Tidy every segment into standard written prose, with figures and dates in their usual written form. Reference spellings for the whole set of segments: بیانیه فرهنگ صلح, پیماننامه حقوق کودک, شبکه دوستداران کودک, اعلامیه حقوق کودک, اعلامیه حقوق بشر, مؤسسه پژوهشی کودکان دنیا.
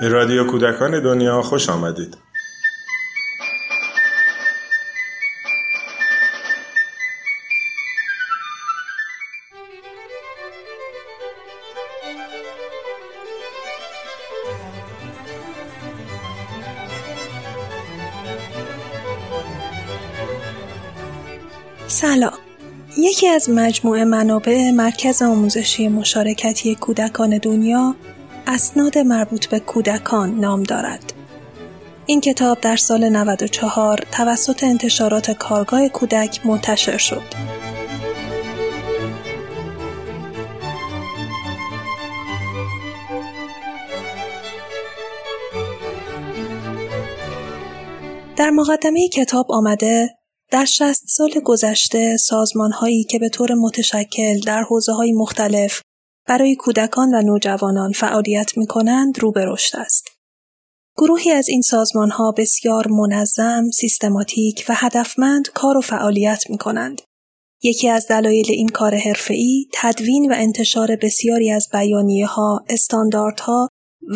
به رادیو کودکان دنیا خوش آمدید. سلام. یکی از مجموعه منابع مرکز آموزشی مشارکتی کودکان دنیا، اسناد مربوط به کودکان نام دارد. این کتاب در سال 94 توسط انتشارات کارگاه کودک منتشر شد. در مقدمه کتاب آمده در 60 سال گذشته سازمان‌هایی که به طور متشکل در حوزه‌های مختلف برای کودکان و نوجوانان فعالیت می‌کنند رو به رشد است. گروهی از این سازمان‌ها بسیار منظم، سیستماتیک و هدفمند کار و فعالیت می‌کنند. یکی از دلایل این کار حرفه‌ای تدوین و انتشار بسیاری از بیانیه‌ها، استانداردها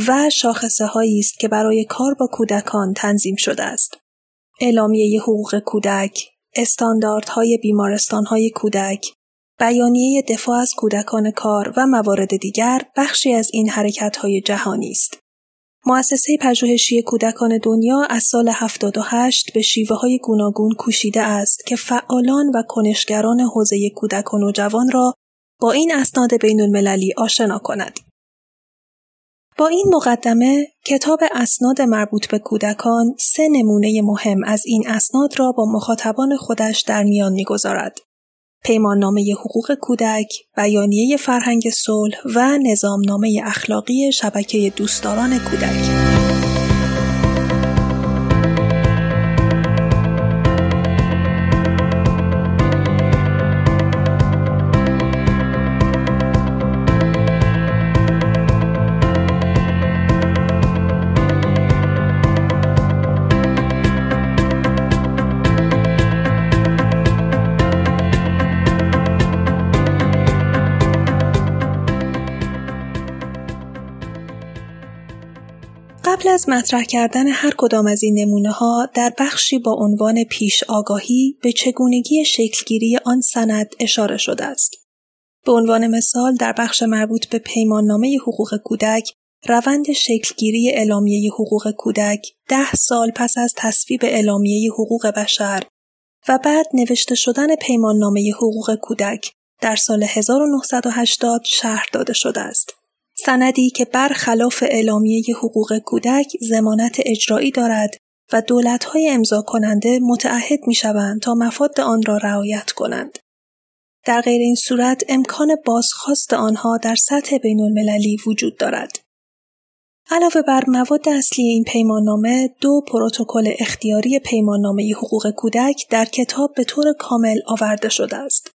و شاخصه‌هایی است که برای کار با کودکان تنظیم شده است. اعلامیه حقوق کودک، استانداردهای بیمارستان‌های کودک، بیانیه دفاع از کودکان کار و موارد دیگر بخشی از این حرکت‌های جهانی است. مؤسسه پژوهشی کودکان دنیا از سال 78 به شیوه‌های گوناگون کوشیده است که فعالان و کنشگران حوزه کودکان و جوان را با این اسناد بین‌المللی آشنا کند. با این مقدمه، کتاب اسناد مربوط به کودکان 3 نمونه مهم از این اسناد را با مخاطبان خودش در میان می‌گذارد: پیماننامه حقوق کودک، بیانیه فرهنگ صلح و نظامنامه اخلاقی شبکه دوستداران کودک. قبل از مطرح کردن هر کدام از این نمونه‌ها در بخشی با عنوان پیش آگاهی به چگونگی شکلگیری آن سند اشاره شده است. به عنوان مثال در بخش مربوط به پیماننامه حقوق کودک، روند شکلگیری اعلامیه حقوق کودک 10 سال پس از تصویب اعلامیه حقوق بشر و بعد نوشته شدن پیماننامه حقوق کودک در سال 1980 شرح داده شده است. سندی که برخلاف اعلامیه حقوق کودک ضمانت اجرایی دارد و دولت‌های امضا کننده متعهد می‌شوند تا مفاد آن را رعایت کنند. در غیر این صورت امکان بازخواست آنها در سطح بین‌المللی وجود دارد. علاوه بر مواد اصلی این پیماننامه، 2 پروتکل اختیاری پیماننامه حقوق کودک در کتاب به طور کامل آورده شده است.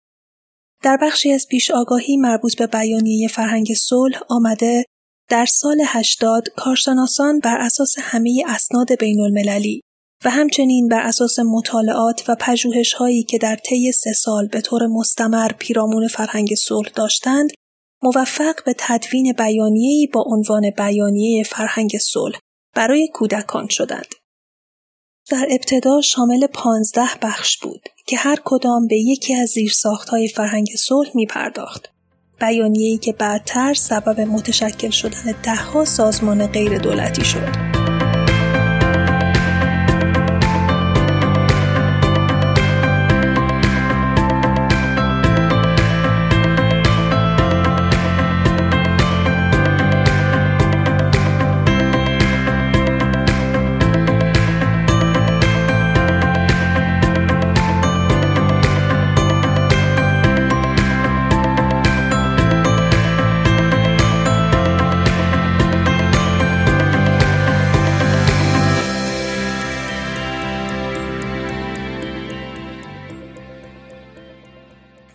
در بخشی از پیش آگاهی مربوط به بیانیه فرهنگ صلح آمده در سال 80 کارشناسان بر اساس همه اسناد بین‌المللی و همچنین بر اساس مطالعات و پژوهش‌هایی که در طی 3 سال به طور مستمر پیرامون فرهنگ صلح داشتند، موفق به تدوین بیانیه‌ای با عنوان بیانیه فرهنگ صلح برای کودکان شدند. در ابتدا شامل 15 بخش بود که هر کدام به یکی از زیرساخت‌های فرهنگ صلح می‌پرداخت. بیانیه‌ای که بعدتر سبب متشکل شدن 10 سازمان غیر دولتی شد.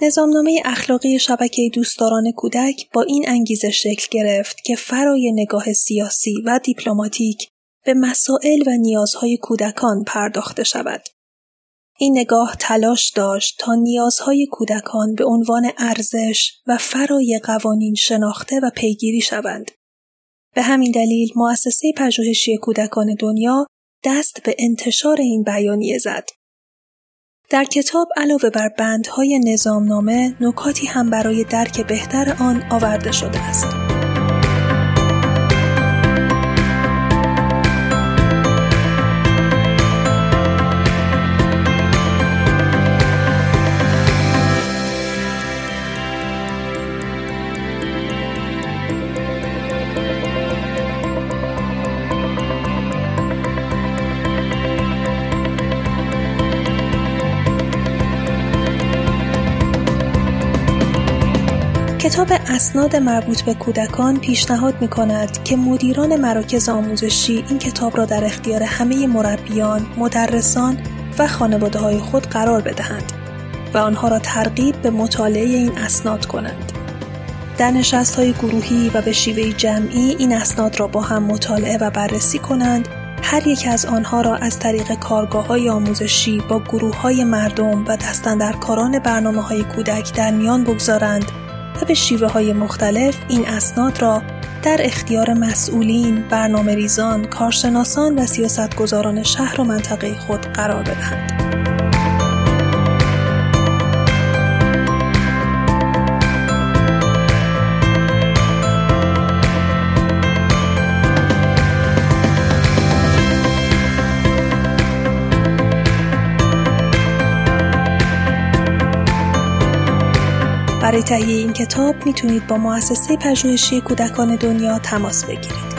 نظامنامه اخلاقی شبکه دوستداران کودک با این انگیزه شکل گرفت که فرای نگاه سیاسی و دیپلماتیک به مسائل و نیازهای کودکان پرداخته شود. این نگاه تلاش داشت تا نیازهای کودکان به عنوان ارزش و فرای قوانین شناخته و پیگیری شوند. به همین دلیل مؤسسه پژوهشی کودکان دنیا دست به انتشار این بیانیه زد. در کتاب علاوه بر بندهای نظامنامه، نکاتی هم برای درک بهتر آن آورده شده است. کتاب اسناد مربوط به کودکان پیشنهاد می‌کند که مدیران مراکز آموزشی این کتاب را در اختیار همه مربیان، مدرسان و خانواده‌های خود قرار بدهند و آنها را ترغیب به مطالعه این اسناد کنند. در نشست‌های گروهی و به شیوه جمعی این اسناد را با هم مطالعه و بررسی کنند، هر یک از آنها را از طریق کارگاه‌های آموزشی با گروه‌های مردم و دستاندرکاران برنامه‌های کودک در میان بگذارند و به شیوه های مختلف این اسناد را در اختیار مسئولین، برنامه ریزان، کارشناسان و سیاستگزاران شهر و منطقه خود قرار بدهند. برای تهیه این کتاب میتونید با مؤسسه پژوهشی کودکان دنیا تماس بگیرید.